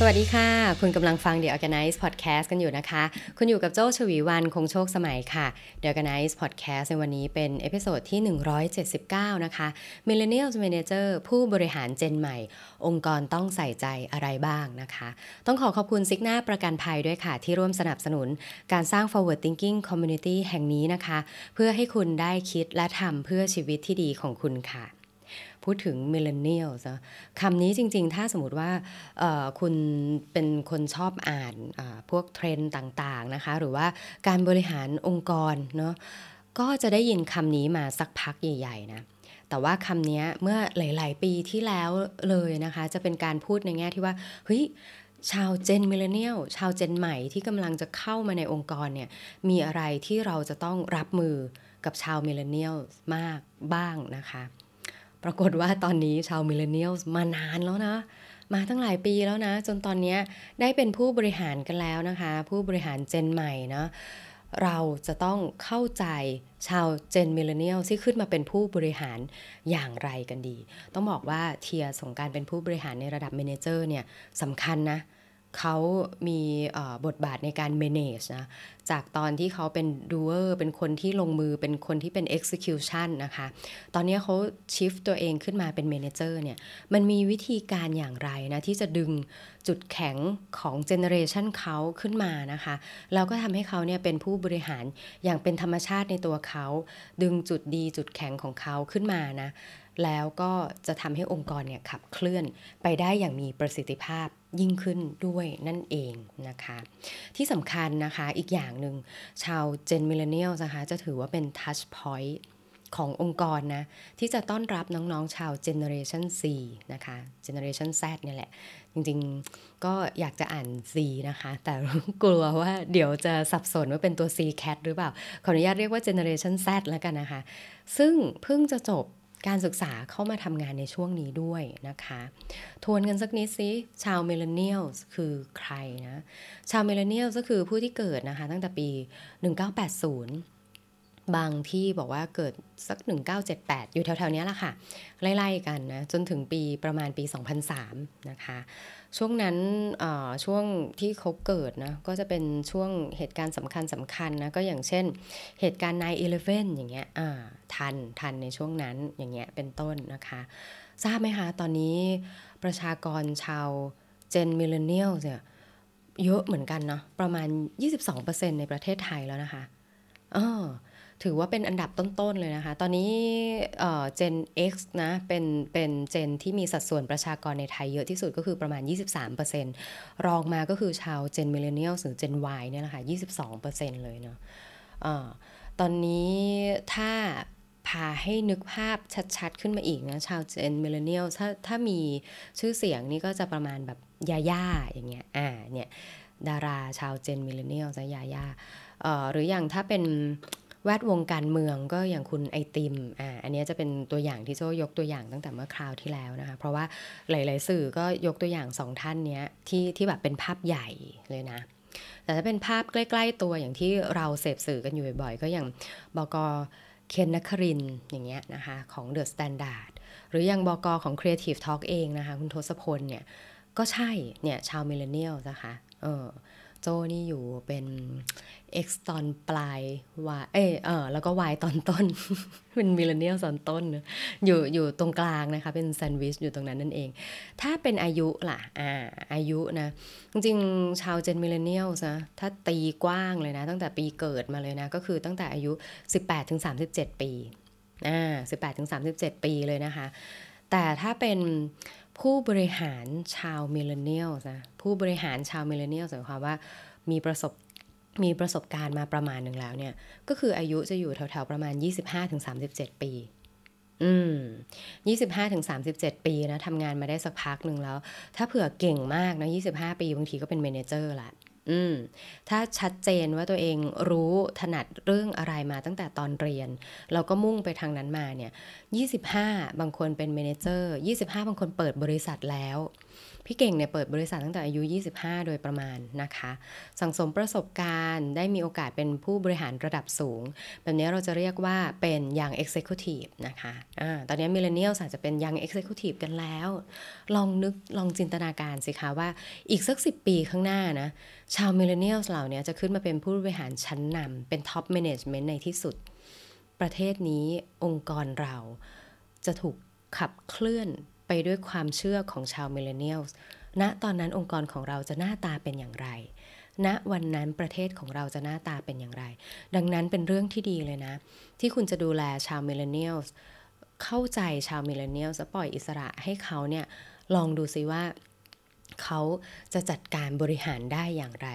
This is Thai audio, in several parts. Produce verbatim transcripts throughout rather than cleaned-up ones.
สวัสดีค่ะคุณกำลังฟัง The Organize Podcast กันอยู่นะคะคุณอยู่กับโจชวีวรรณคงโชคสมัยค่ะ The Organize Podcast ในวันนี้เป็นเอพิโซดที่หนึ่งร้อยเจ็ดสิบเก้านะคะ Millennial Manager ผู้บริหาร Gen ใหม่องค์กรต้องใส่ใจอะไรบ้างนะคะต้องขอขอบคุณซิกนาประกันภัยด้วยค่ะที่ร่วมสนับสนุนการสร้าง forward thinking community แห่งนี้นะคะเพื่อให้คุณได้คิดและทำเพื่อชีวิตที่ดีของคุณค่ะพูดถึง millennials นะคำนี้จริงๆถ้าสมมติว่าคุณเป็นคนชอบอ่านพวกเทรนด์ต่างๆนะคะหรือว่าการบริหารองค์กรเนาะก็จะได้ยินคำนี้มาสักพักใหญ่ๆนะแต่ว่าคำนี้เมื่อหลายๆปีที่แล้วเลยนะคะจะเป็นการพูดในแง่ที่ว่าเฮ้ยชาวเจนมิเลเนียลชาวเจนใหม่ที่กำลังจะเข้ามาในองค์กรเนี่ยมีอะไรที่เราจะต้องรับมือกับชาวมิเลเนียลมากบ้างนะคะปรากฏว่าตอนนี้ชาวมิเลเนียลมานานแล้วนะมาตั้งหลายปีแล้วนะจนตอนนี้ได้เป็นผู้บริหารกันแล้วนะคะผู้บริหารเจนใหม่นะเราจะต้องเข้าใจชาวเจนมิเลเนียลที่ขึ้นมาเป็นผู้บริหารอย่างไรกันดีต้องบอกว่าเทียร์ของการเป็นผู้บริหารในระดับเมเนเจอร์เนี่ยสำคัญนะเขามีบทบาทในการ manage นะจากตอนที่เขาเป็น doer เป็นคนที่ลงมือเป็นคนที่เป็น execution นะคะตอนนี้เขา shift ตัวเองขึ้นมาเป็น manager เนี่ยมันมีวิธีการอย่างไรนะที่จะดึงจุดแข็งของ generation เขาขึ้นมานะคะแล้วก็ทำให้เขาเนี่ยเป็นผู้บริหารอย่างเป็นธรรมชาติในตัวเขาดึงจุดดีจุดแข็งของเขาขึ้นมานะแล้วก็จะทำให้องค์กรเนี่ยขับเคลื่อนไปได้อย่างมีประสิทธิภาพยิ่งขึ้นด้วยนั่นเองนะคะที่สำคัญนะคะอีกอย่างหนึ่งชาว Gen Millennial นะคะจะถือว่าเป็น Touch Point ขององค์กรนะที่จะต้อนรับน้องๆชาว Generation C นะคะ Generation Z เนี่ยแหละจริงๆก็อยากจะอ่าน Z นะคะแต่กลัวว่าเดี๋ยวจะสับสนว่าเป็นตัว C Cat หรือเปล่าขออนุญาตเรียกว่า Generation Z แล้วกันนะคะซึ่งเพิ่งจะจบการศึกษาเข้ามาทำงานในช่วงนี้ด้วยนะคะทวนกันสักนิดสิชาวมิเลเนียลคือใครนะชาวมิเลเนียลก็คือผู้ที่เกิดนะคะตั้งแต่ปีหนึ่งเก้าแปดศูนย์บางที่บอกว่าเกิดสักหนึ่งเก้าเจ็ดแปดอยู่แถวๆนี้แหละค่ะไล่ๆกันนะจนถึงปีประมาณปีสองพันสามนะคะช่วงนั้นช่วงที่เขาเกิดนะก็จะเป็นช่วงเหตุการณ์สำคัญสำคัญนะก็อย่างเช่นเหตุการณ์ไนน์อิเลฟเว่นอย่างเงี้ยทันทันในช่วงนั้นอย่างเงี้ยเป็นต้นนะคะทราบไหมคะตอนนี้ประชากรชาวเจนมิเลเนียลเนี่ยเยอะเหมือนกันเนาะประมาณ ยี่สิบสองเปอร์เซ็นต์ ในประเทศไทยแล้วนะคะอ้อถือว่าเป็นอันดับต้นๆเลยนะคะตอนนี้เอ่อ Gen X นะเป็นเป็นเจนที่มีสัดส่วนประชากรในไทยเยอะที่สุดก็คือประมาณ ยี่สิบสามเปอร์เซ็นต์ รองมาก็คือชาว Gen Millennial หรือ Gen Y เนี่ยแหละค่ะ ยี่สิบสองเปอร์เซ็นต์ เลยเนาะเอ่อตอนนี้ถ้าพาให้นึกภาพชัดๆขึ้นมาอีกนะชาว Gen Millennial ถ้าถ้ามีชื่อเสียงนี่ก็จะประมาณแบบยาย่าอย่างเงี้ยอ่าเนี่ยดาราชาว Gen Millennial ซะยาย่าเอ่อหรืออย่างถ้าเป็นแวดวงการเมืองก็อย่างคุณไอติมอ่าอันนี้จะเป็นตัวอย่างที่โจ้ยกตัวอย่างตั้งแต่เมื่อคราวที่แล้วนะคะเพราะว่าหลายๆสื่อก็ยกตัวอย่างสองท่านเนี้ยที่ที่แบบเป็นภาพใหญ่เลยนะแต่ถ้าเป็นภาพใกล้ๆตัวอย่างที่เราเสพสื่อกันอยู่บ่อยๆก็อย่างบก.เคนนครินทร์อย่างเงี้ยนะคะของ The Standard หรืออย่างบก.ของ Creative Talk เองนะคะคุณทศพลเนี่ยก็ใช่เนี่ยชาวมิเลเนียลนะคะเออโจนี่อยู่เป็น X ตอนปลาย Y เอ้ยเออแล้วก็ Y ตอนต้น เป็น Millennial ตอนต้นนะอยู่อยู่ตรงกลางนะคะเป็นแซนด์วิชอยู่ตรงนั้นนั่นเองถ้าเป็นอายุล่ะอ่าอายุนะจริงๆชาว Gen Millennial นะถ้าตีกว้างเลยนะตั้งแต่ปีเกิดมาเลยนะก็คือตั้งแต่อายุ สิบแปดถึงสามสิบเจ็ด ปีอ่า สิบแปดถึงสามสิบเจ็ด ปีเลยนะคะแต่ถ้าเป็นผู้บริหารชาวมิลเลนเนียลนะผู้บริหารชาวมิลเลนเนียลหมายความว่ามีประสบมีประสบการณ์มาประมาณหนึ่งแล้วเนี่ยก็คืออายุจะอยู่แถวๆประมาณ ยี่สิบห้าถึงสามสิบเจ็ด ปีอืม ยี่สิบห้าถึงสามสิบเจ็ด ปีนะทำงานมาได้สักพักหนึ่งแล้วถ้าเผื่อเก่งมากนะยี่สิบห้าปีบางทีก็เป็นเมเนเจอร์ละอืมถ้าชัดเจนว่าตัวเองรู้ถนัดเรื่องอะไรมาตั้งแต่ตอนเรียนเราก็มุ่งไปทางนั้นมาเนี่ยยี่สิบห้าบางคนเป็นเมเนเจอร์ยี่สิบห้าบางคนเปิดบริษัทแล้ว พี่เก่งเนี่ยเปิดบริษัทตั้งแต่อายุยี่สิบห้าโดยประมาณนะคะสั่งสมประสบการณ์ได้มีโอกาสเป็นผู้บริหารระดับสูงแบบนี้เราจะเรียกว่าเป็นยัง Executive นะคะอ่าตอนนี้ Millennials อาจจะเป็นยัง Executive กันแล้วลองนึกลองจินตนาการสิคะว่าอีกสักสิบปีข้างหน้านะชาว Millennials เหล่านี้จะขึ้นมาเป็นผู้บริหารชั้นนำเป็น Top Management ในที่สุดประเทศนี้องค์กรเราจะถูกขับเคลื่อนไปด้วยความเชื่อของชาวมิลเลนเนียลส์ณตอนนั้นองค์กรของเราจะหน้าตาเป็นอย่างไรณวันนั้นประเทศของเราจะหน้าตาเป็นอย่างไรดังนั้นเป็นเรื่องที่ดีเลยนะที่คุณจะดูแลชาวมิลเลนเนียลส์เข้าใจชาวมิลเลนเนียลส์ปล่อยอิสระให้เขาเนี่ยลองดูซิว่าเขาจะจัดการบริหารได้อย่างไร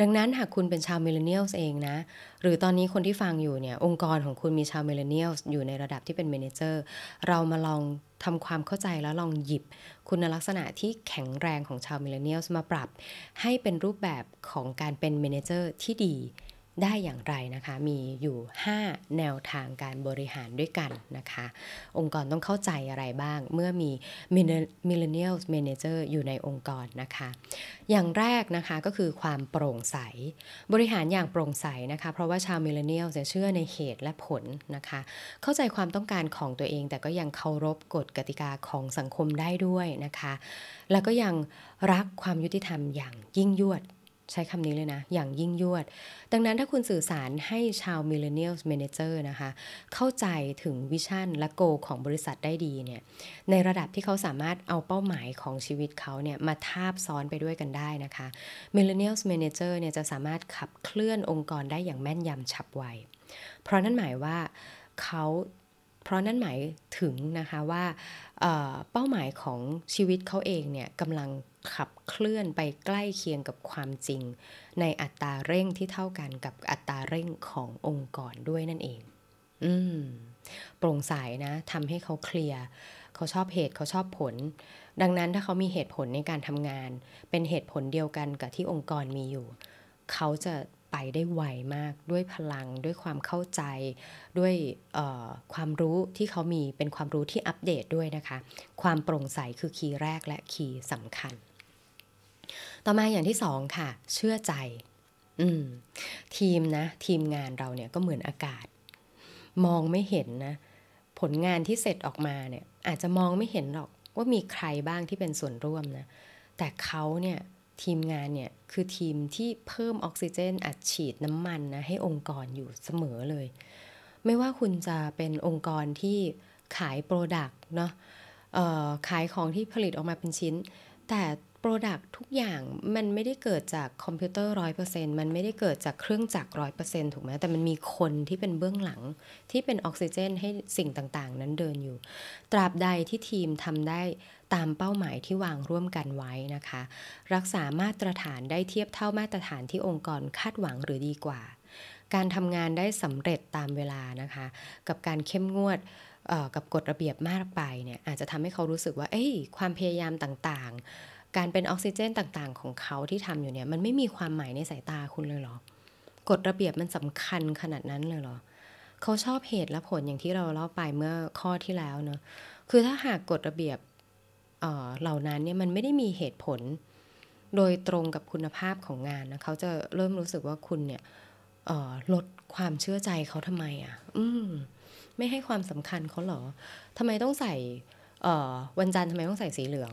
ดังนั้นหากคุณเป็นชาวมิลเลนเนียลเองนะหรือตอนนี้คนที่ฟังอยู่เนี่ยองค์กรของคุณมีชาวมิลเลนเนียลอยู่ในระดับที่เป็นเมเนเจอร์เรามาลองทำความเข้าใจแล้วลองหยิบคุณลักษณะที่แข็งแรงของชาวมิลเลนเนียลมาปรับให้เป็นรูปแบบของการเป็นเมเนเจอร์ที่ดีได้อย่างไรนะคะมีอยู่ห้าแนวทางการบริหารด้วยกันนะคะองค์กรต้องเข้าใจอะไรบ้างเมื่อมี Millennial Manager อยู่ในองค์กรนะคะอย่างแรกนะคะก็คือความโปร่งใสบริหารอย่างโปร่งใสนะคะเพราะว่าชาว Millennial จะเชื่อในเหตุและผลนะคะเข้าใจความต้องการของตัวเองแต่ก็ยังเคารพกฎกติกาของสังคมได้ด้วยนะคะแล้วก็ยังรักความยุติธรรมอย่างยิ่งยวดใช้คำนี้เลยนะอย่างยิ่งยวดดังนั้นถ้าคุณสื่อสารให้ชาว Millennial Manager นะคะเข้าใจถึงวิชั่นและโกของบริษัทได้ดีเนี่ยในระดับที่เขาสามารถเอาเป้าหมายของชีวิตเขาเนี่ยมาทาบซ้อนไปด้วยกันได้นะคะ Millennial Manager เนี่ยจะสามารถขับเคลื่อนองค์กรได้อย่างแม่นยำฉับไวเพราะนั่นหมายว่าเขาเพราะนั่นหมายถึงนะคะว่า เอ่อ เป้าหมายของชีวิตเขาเองเนี่ยกำลังขับเคลื่อนไปใกล้เคียงกับความจริงในอัตราเร่งที่เท่ากันกับอัตราเร่งขององค์กรด้วยนั่นเองอืมโปร่งใสนะทำให้เขาเคลียร์เขาชอบเหตุเขาชอบผลดังนั้นถ้าเขามีเหตุผลในการทำงานเป็นเหตุผลเดียวกันกับที่องค์กรมีอยู่เขาจะไปได้ไวมากด้วยพลังด้วยความเข้าใจด้วยเอ่อความรู้ที่เขามีเป็นความรู้ที่อัปเดตด้วยนะคะความโปร่งใสคือคีย์แรกและคีย์สำคัญต่อมาอย่างที่สองค่ะเชื่อใจอืมทีมนะทีมงานเราเนี่ยก็เหมือนอากาศมองไม่เห็นนะผลงานที่เสร็จออกมาเนี่ยอาจจะมองไม่เห็นหรอกว่ามีใครบ้างที่เป็นส่วนร่วมนะแต่เขาเนี่ยทีมงานเนี่ยคือทีมที่เพิ่มออกซิเจนอัดฉีดน้ำมันนะให้องค์กรอยู่เสมอเลยไม่ว่าคุณจะเป็นองค์กรที่ขายโปรดักต์เนาะเอ่อขายของที่ผลิตออกมาเป็นชิ้นแต่โปรดักต์ทุกอย่างมันไม่ได้เกิดจากคอมพิวเตอร์ ร้อยเปอร์เซ็นต์ มันไม่ได้เกิดจากเครื่องจักร ร้อยเปอร์เซ็นต์ ถูกไหมแต่มันมีคนที่เป็นเบื้องหลังที่เป็นออกซิเจนให้สิ่งต่างๆนั้นเดินอยู่ตราบใดที่ทีมทำได้ตามเป้าหมายที่วางร่วมกันไว้นะคะรักษามาตรฐานได้เทียบเท่ามาตรฐานที่องค์กรคาดหวังหรือดีกว่าการทำงานได้สำเร็จตามเวลานะคะกับการเข้มงวดกับกฎระเบียบมากไปเนี่ยอาจจะทำให้เขารู้สึกว่าเอ้ยความพยายามต่างๆการเป็นออกซิเจนต่างๆของเขาที่ทำอยู่เนี่ยมันไม่มีความหมายในสายตาคุณเลยเหรอกฎระเบียบมันสำคัญขนาดนั้นเลยเหรอเขาชอบเหตุและผลอย่างที่เราเล่าไปเมื่อข้อที่แล้วเนอะคือถ้าหากกฎระเบียบ เอ่อ เหล่านั้นเนี่ยมันไม่ได้มีเหตุผลโดยตรงกับคุณภาพของงานนะเขาจะเริ่มรู้สึกว่าคุณเนี่ยลดความเชื่อใจเขาทำไมอ่ะอืมไม่ให้ความสำคัญเขาเหรอทำไมต้องใส่วันจันทร์ทำไมต้องใส่สีเหลือง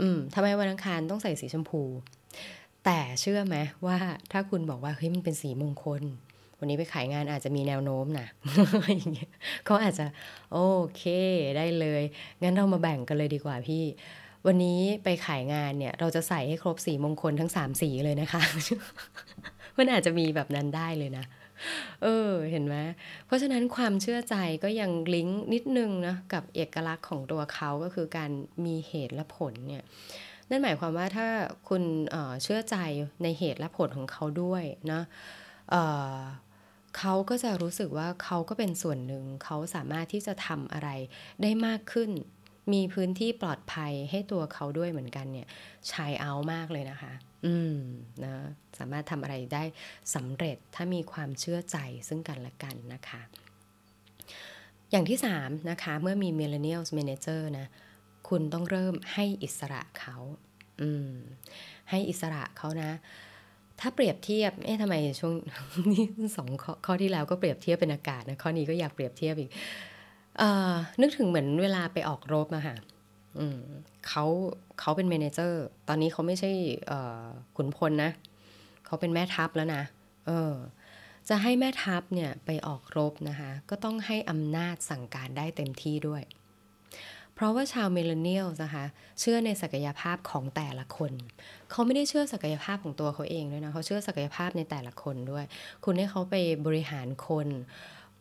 อืมทำไมวันอังคารต้องใส่สีชมพูแต่เชื่อไหมว่าถ้าคุณบอกว่าเฮ้ยมันเป็นสีมงคลวันนี้ไปขายงานอาจจะมีแนวโน้มนะ อย่างเงี้ยเขาอาจจะโอเคได้เลยงั้นเรามาแบ่งกันเลยดีกว่าพี่วันนี้ไปขายงานเนี่ยเราจะใส่ให้ครบสีมงคลทั้งสามสีเลยนะคะ มันอาจจะมีแบบนั้นได้เลยนะเออเห็นไหมเพราะฉะนั้นความเชื่อใจก็ยังลิงก์นิดนึงนะกับเอกลักษณ์ของตัวเขาก็คือการมีเหตุและผลเนี่ยนั่นหมายความว่าถ้าคุณเอ่อเชื่อใจในเหตุและผลของเขาด้วยนะเอ่อเขาก็จะรู้สึกว่าเขาก็เป็นส่วนหนึ่งเขาสามารถที่จะทำอะไรได้มากขึ้นมีพื้นที่ปลอดภัยให้ตัวเขาด้วยเหมือนกันเนี่ยชายเอามากเลยนะคะอืมนะสามารถทำอะไรได้สำเร็จถ้ามีความเชื่อใจซึ่งกันและกันนะคะอย่างที่สามนะคะเมื่อมี Millennial Manager นะ คุณต้องเริ่มให้อิสระเขาอืมให้อิสระเขานะถ้าเปรียบเทียบเอ๊ะทำไมช่วงนี้สองข้อข้อที่แล้วก็เปรียบเทียบเป็นอากาศนะข้อนี้ก็อยากเปรียบเทียบอีกเอ่อนึกถึงเหมือนเวลาไปออกรบอะค่ะอืมเขาเขาเป็นเมเนเจอร์ตอนนี้เขาไม่ใช่เอ่อขุนพลนะเขาเป็นแม่ทัพแล้วนะเออจะให้แม่ทัพเนี่ยไปออกรบนะคะก็ต้องให้อำนาจสั่งการได้เต็มที่ด้วยเพราะว่าชาว Millennial นะคะเชื่อในศักยภาพของแต่ละคนเขาไม่ได้เชื่อศักยภาพของตัวเขาเองด้วยนะเขาเชื่อศักยภาพในแต่ละคนด้วยคุณให้เขาไปบริหารคน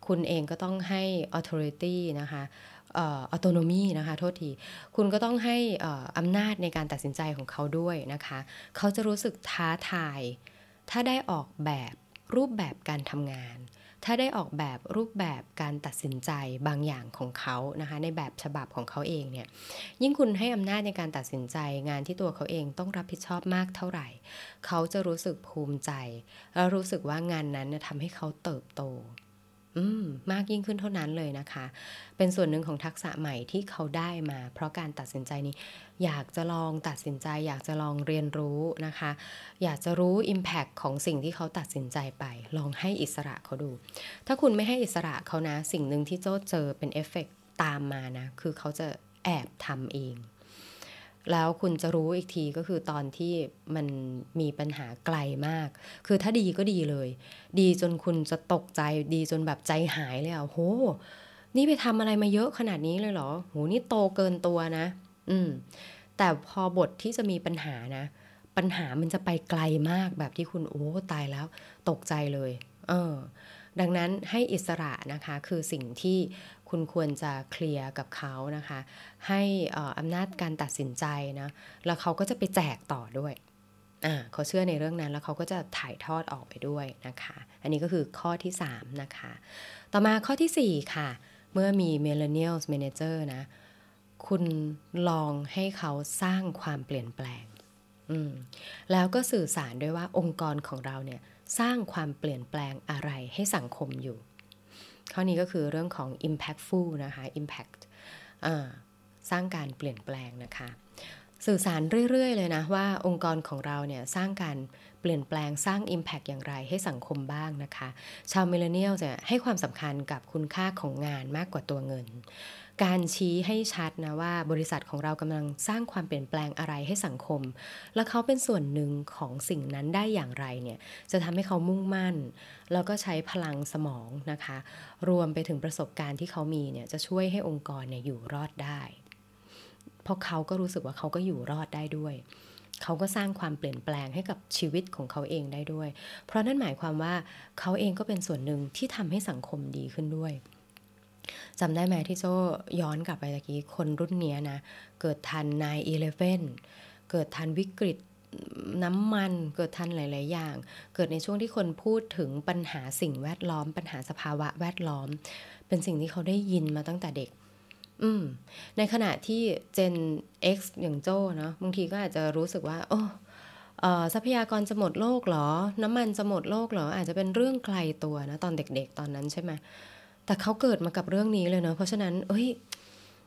คุณเองก็ต้องให้ authority นะคะเอ่อ autonomy นะคะโทษทีคุณก็ต้องให้เอ่ออำนาจในการตัดสินใจของเขาด้วยนะคะเขาจะรู้สึกท้าทายถ้าได้ออกแบบรูปแบบการทำงานถ้าได้ออกแบบรูปแบบการตัดสินใจบางอย่างของเขานะคะในแบบฉบับของเขาเองเนี่ยยิ่งคุณให้อำนาจในการตัดสินใจงานที่ตัวเขาเองต้องรับผิดชอบมากเท่าไหร่เขาจะรู้สึกภูมิใจและรู้สึกว่างานนั้นเนี่ยทำให้เขาเติบโตอืมมากยิ่งขึ้นเท่านั้นเลยนะคะเป็นส่วนหนึ่งของทักษะใหม่ที่เขาได้มาเพราะการตัดสินใจนี้อยากจะลองตัดสินใจอยากจะลองเรียนรู้นะคะอยากจะรู้ impact ของสิ่งที่เขาตัดสินใจไปลองให้อิสระเขาดูถ้าคุณไม่ให้อิสระเขานะสิ่งหนึ่งที่โจ้เจอเป็นเอฟเฟกต์ตามมานะคือเขาจะแอบทำเองแล้วคุณจะรู้อีกทีก็คือตอนที่มันมีปัญหาไกลมากคือถ้าดีก็ดีเลยดีจนคุณจะตกใจดีจนแบบใจหายเลยอ่ะโหนี่ไปทำอะไรมาเยอะขนาดนี้เลยเหรอโหนี่โตเกินตัวนะอืมแต่พอบทที่จะมีปัญหานะปัญหามันจะไปไกลมากแบบที่คุณโอ้ตายแล้วตกใจเลยเออดังนั้นให้อิสระนะคะคือสิ่งที่คุณควรจะเคลียร์กับเขานะคะให้อำนาจการตัดสินใจนะแล้วเขาก็จะไปแจกต่อด้วยอ่าเขาเชื่อในเรื่องนั้นแล้วเขาก็จะถ่ายทอดออกไปด้วยนะคะอันนี้ก็คือข้อที่สามนะคะต่อมาข้อที่สี่ค่ะเมื่อมี Millennial Manager นะคุณลองให้เขาสร้างความเปลี่ยนแปลงอืมแล้วก็สื่อสารด้วยว่าองค์กรของเราเนี่ยสร้างความเปลี่ยนแปลงอะไรให้สังคมอยู่ข้อนี้ก็คือเรื่องของ impactful นะคะ impact อ่าสร้างการเปลี่ยนแปลงนะคะสื่อสารเรื่อยๆเลยนะว่าองค์กรของเราเนี่ยสร้างการเปลี่ยนแปลงสร้าง impact อย่างไรให้สังคมบ้างนะคะชาว Millennial จะให้ความสำคัญกับคุณค่าของงานมากกว่าตัวเงินการชี้ให้ชัดนะว่าบริษัทของเรากำลังสร้างความเปลี่ยนแปลงอะไรให้สังคมและเขาเป็นส่วนหนึ่งของสิ่งนั้นได้อย่างไรเนี่ยจะทำให้เขามุ่งมั่นแล้วก็ใช้พลังสมองนะคะรวมไปถึงประสบการณ์ที่เขามีเนี่ยจะช่วยให้องค์กรเนี่ยอยู่รอดได้เพราะเขาก็รู้สึกว่าเขาก็อยู่รอดได้ด้วยเขาก็สร้างความเปลี่ยนแปลงให้กับชีวิตของเขาเองได้ด้วยเพราะนั่นหมายความว่าเขาเองก็เป็นส่วนหนึ่งที่ทำให้สังคมดีขึ้นด้วยจำได้ไหมที่โจ้ย้อนกลับไปตะกี้คนรุ่นเนี้ยนะเกิดทัน ไนน์อีเลฟเว่น เกิดทันวิกฤตน้ำมันเกิดทันหลายๆอย่างเกิดในช่วงที่คนพูดถึงปัญหาสิ่งแวดล้อมปัญหาสภาวะแวดล้อมเป็นสิ่งที่เขาได้ยินมาตั้งแต่เด็กอืมในขณะที่ Gen X อย่างโจ้เนาะบางทีก็อาจจะรู้สึกว่าโอ้ทรัพยากรจะหมดโลกเหรอน้ำมันจะหมดโลกเหรออาจจะเป็นเรื่องไกลตัวนะตอนเด็กๆตอนนั้นใช่ไหมแต่เขาเกิดมากับเรื่องนี้เลยเนาะเพราะฉะนั้นเอ้ย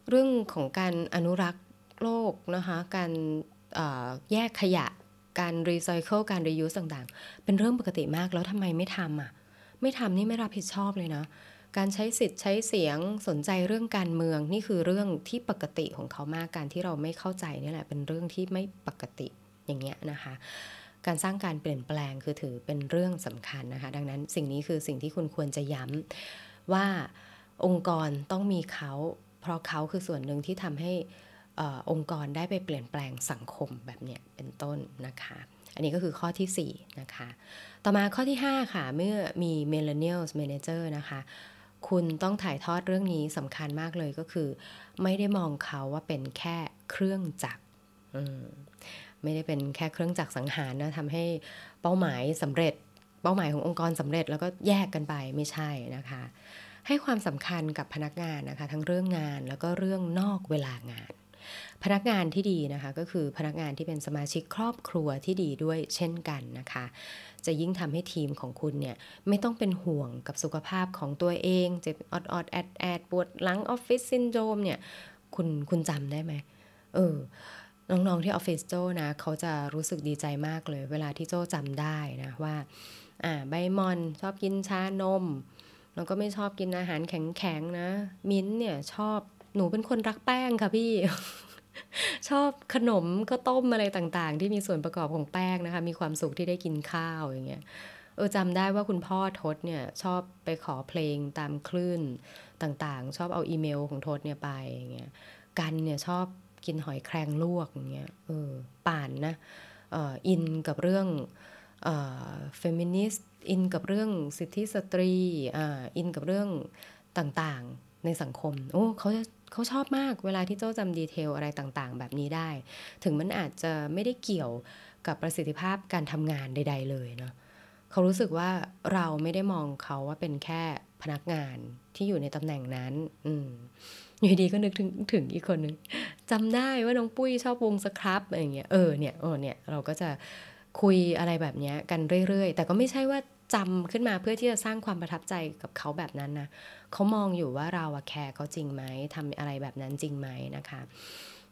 เรื่องของการอนุรักษ์โลกนะคะการแยกขยะการรีไซเคิลการรียูสต่างๆเป็นเรื่องปกติมากแล้วทำไมไม่ทำอ่ะไม่ทำนี่ไม่รับผิดชอบเลยนะการใช้สิทธิ์ใช้เสียงสนใจเรื่องการเมืองนี่คือเรื่องที่ปกติของเขามากการที่เราไม่เข้าใจนี่แหละเป็นเรื่องที่ไม่ปกติอย่างเงี้ยนะคะการสร้างการเปลี่ยนแปลงคือถือเป็นเรื่องสำคัญนะคะดังนั้นสิ่งนี้คือสิ่งที่คุณควรจะย้ำว่าองค์กรต้องมีเขาเพราะเขาคือส่วนหนึ่งที่ทำให้เอ่อองค์กรได้ไปเปลี่ยนแปลงสังคมแบบเนี้ยเป็นต้นนะคะอันนี้ก็คือข้อที่สี่นะคะต่อมาข้อที่ห้าค่ะเมื่อมี Millennial Manager นะคะคุณต้องถ่ายทอดเรื่องนี้สำคัญมากเลยก็คือไม่ได้มองเขาว่าเป็นแค่เครื่องจักรอืมไม่ได้เป็นแค่เครื่องจักรสังหารนะทำให้เป้าหมายสำเร็จเป้าหมายขององค์กรสำเร็จแล้วก็แยกกันไปไม่ใช่นะคะให้ความสำคัญกับพนักงานนะคะทั้งเรื่องงานแล้วก็เรื่องนอกเวลางานพนักงานที่ดีนะคะก็คือพนักงานที่เป็นสมาชิกครอบครัวที่ดีด้วยเช่นกันนะคะจะยิ่งทำให้ทีมของคุณเนี่ยไม่ต้องเป็นห่วงกับสุขภาพของตัวเองเจ็บออดออดแอดแอดปวดหลังออฟฟิศซินโดรมเนี่ยคุณคุณจำได้ไหม เออน้องๆที่ออฟฟิศโจ้นะเขาจะรู้สึกดีใจมากเลยเวลาที่โจ้จำได้นะว่าอ่าใบมอนชอบกินชานมแล้วก็ไม่ชอบกินอาหารแข็งๆนะมิ้นเนี่ยชอบหนูเป็นคนรักแป้งค่ะพี่ ชอบขนมข้าวต้มอะไรต่างๆที่มีส่วนประกอบของแป้งนะคะมีความสุขที่ได้กินข้าวอย่างเงี้ยเออจำได้ว่าคุณพ่อทศเนี่ยชอบไปขอเพลงตามคลื่นต่างๆชอบเอาอีเมลของทศเนี่ยไปอย่างเงี้ยกันเนี่ยชอบกินหอยแครงลวกอย่างเงี้ยเออป่านนะเอ่ออินกับเรื่องเอ่อเฟมินิสต์อินกับเรื่องสิทธิสตรีอ่าอินกับเรื่องต่างๆในสังคมโอ้เขาเขาชอบมากเวลาที่โจ้จำดีเทลอะไรต่างๆแบบนี้ได้ถึงมันอาจจะไม่ได้เกี่ยวกับประสิทธิภาพการทำงานใดๆเลยเนาะเขารู้สึกว่าเราไม่ได้มองเขาว่าเป็นแค่พนักงานที่อยู่ในตำแหน่งนั้นอืมอยู่ดีก็นึกถึงถึงอีกคนนึงจำได้ว่าน้องปุ้ยชอบวงสครับอะไรอย่างเงี้ยเออเนี่ยเออเนี่ยเราก็จะคุยอะไรแบบเนี้ยกันเรื่อยๆแต่ก็ไม่ใช่ว่าจำขึ้นมาเพื่อที่จะสร้างความประทับใจกับเขาแบบนั้นนะเขามองอยู่ว่าเราอะแคร์เขาจริงไหมทำอะไรแบบนั้นจริงไหมนะคะ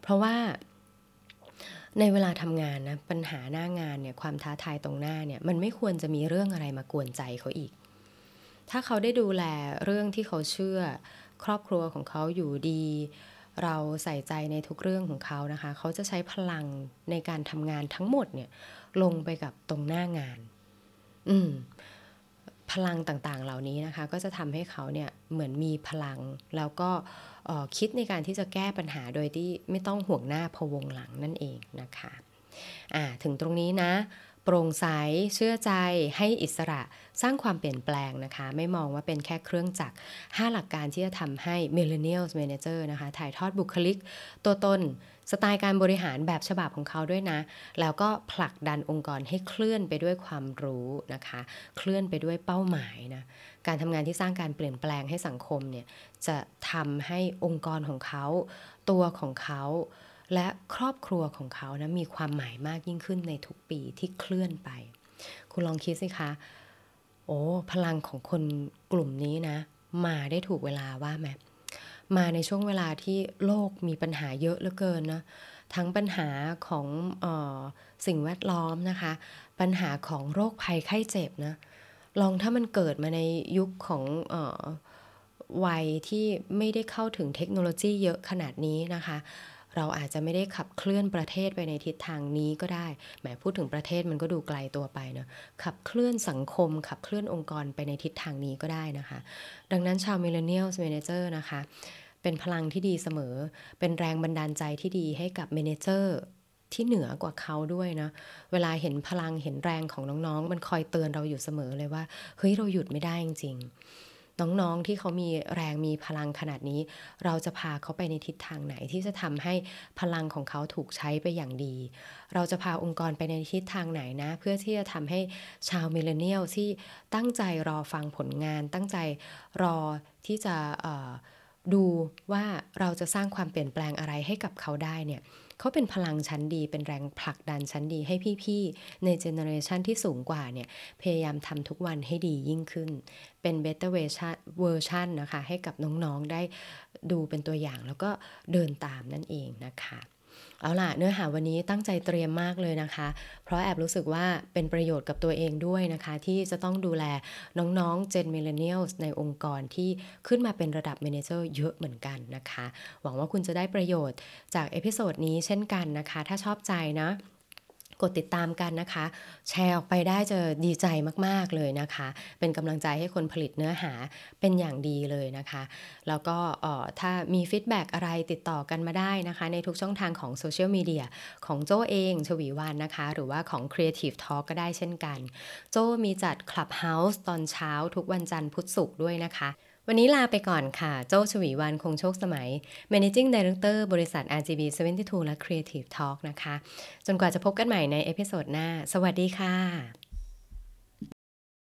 เพราะว่าในเวลาทำงานนะปัญหาหน้างานเนี่ยความท้าทายตรงหน้าเนี่ยมันไม่ควรจะมีเรื่องอะไรมากวนใจเขาอีกถ้าเขาได้ดูแลเรื่องที่เขาเชื่อครอบครัวของเขาอยู่ดีเราใส่ใจในทุกเรื่องของเขานะคะเขาจะใช้พลังในการทำงานทั้งหมดเนี่ยลงไปกับตรงหน้างานอืมพลังต่างๆเหล่านี้นะคะก็จะทำให้เขาเนี่ยเหมือนมีพลังแล้วก็คิดในการที่จะแก้ปัญหาโดยที่ไม่ต้องห่วงหน้าพะวงหลังนั่นเองนะคะอ่าถึงตรงนี้นะโปร่งใสเชื่อใจให้อิสระสร้างความเปลี่ยนแปลงนะคะไม่มองว่าเป็นแค่เครื่องจักรห้าหลักการที่จะทำให้ Millennial Manager นะคะถ่ายทอดบุคลิกตัวตนสไตล์การบริหารแบบฉบับของเขาด้วยนะแล้วก็ผลักดันองค์กรให้เคลื่อนไปด้วยความรู้นะคะเคลื่อนไปด้วยเป้าหมายนะการทำงานที่สร้างการเปลี่ยนแปลงให้สังคมเนี่ยจะทำให้องค์กรของเขาตัวของเขาและครอบครัวของเขานะมีความหมายมากยิ่งขึ้นในทุกปีที่เคลื่อนไปคุณลองคิดสิคะโอ้พลังของคนกลุ่มนี้นะมาได้ถูกเวลาว่าไหมมาในช่วงเวลาที่โลกมีปัญหาเยอะเหลือเกินนะทั้งปัญหาของเอ่อสิ่งแวดล้อมนะคะปัญหาของโรคภัยไข้เจ็บนะลองถ้ามันเกิดมาในยุคของเอ่อวัยที่ไม่ได้เข้าถึงเทคโนโลยีเยอะขนาดนี้นะคะเราอาจจะไม่ได้ขับเคลื่อนประเทศไปในทิศทางนี้ก็ได้แหมพูดถึงประเทศมันก็ดูไกลตัวไปเนอะขับเคลื่อนสังคมขับเคลื่อนองค์กรไปในทิศทางนี้ก็ได้นะคะดังนั้นชาว Millennial Manager นะคะเป็นพลังที่ดีเสมอเป็นแรงบันดาลใจที่ดีให้กับ Manager ที่เหนือกว่าเขาด้วยนะเวลาเห็นพลังเห็นแรงของน้องๆมันคอยเตือนเราอยู่เสมอเลยว่าเฮ้ยเราหยุดไม่ได้จริงน้องๆที่เขามีแรงมีพลังขนาดนี้เราจะพาเขาไปในทิศทางไหนที่จะทำให้พลังของเขาถูกใช้ไปอย่างดีเราจะพาองค์กรไปในทิศทางไหนนะเพื่อที่จะทำให้ชาวมิลเลนเนียลที่ตั้งใจรอฟังผลงานตั้งใจรอที่จะเอ่อดูว่าเราจะสร้างความเปลี่ยนแปลงอะไรให้กับเขาได้เนี่ยเขาเป็นพลังชั้นดีเป็นแรงผลักดันชั้นดีให้พี่ๆในเจเนอเรชันที่สูงกว่าเนี่ยพยายามทำทุกวันให้ดียิ่งขึ้นเป็นเบเตอร์เวอร์ชันนะคะให้กับน้องๆได้ดูเป็นตัวอย่างแล้วก็เดินตามนั่นเองนะคะเอาล่ะเนื้อหาวันนี้ตั้งใจเตรียมมากเลยนะคะเพราะแอบรู้สึกว่าเป็นประโยชน์กับตัวเองด้วยนะคะที่จะต้องดูแลน้องๆ Gen Millennials ในองค์กรที่ขึ้นมาเป็นระดับ Manager เยอะเหมือนกันนะคะหวังว่าคุณจะได้ประโยชน์จากเอพิโซดนี้เช่นกันนะคะถ้าชอบใจนะกดติดตามกันนะคะแชร์ออกไปได้จะดีใจมากๆเลยนะคะเป็นกำลังใจให้คนผลิตเนื้อหาเป็นอย่างดีเลยนะคะแล้วก็เอ่อถ้ามีฟีดแบ็กอะไรติดต่อกันมาได้นะคะในทุกช่องทางของโซเชียลมีเดียของโจ้เองชวีวรรณนะคะหรือว่าของ Creative Talk ก็ได้เช่นกันโจ้มีจัด Clubhouse ตอนเช้าทุกวันจันทร์พุธศุกร์ด้วยนะคะวันนี้ลาไปก่อนค่ะโจ้ชวีวรรณคงโชคสมัย Managing Director บริษัท อาร์ จี บี เจ็ดสิบสอง และ Creative Talk นะคะจนกว่าจะพบกันใหม่ในเอพิโซดหน้าสวัสดีค่ะ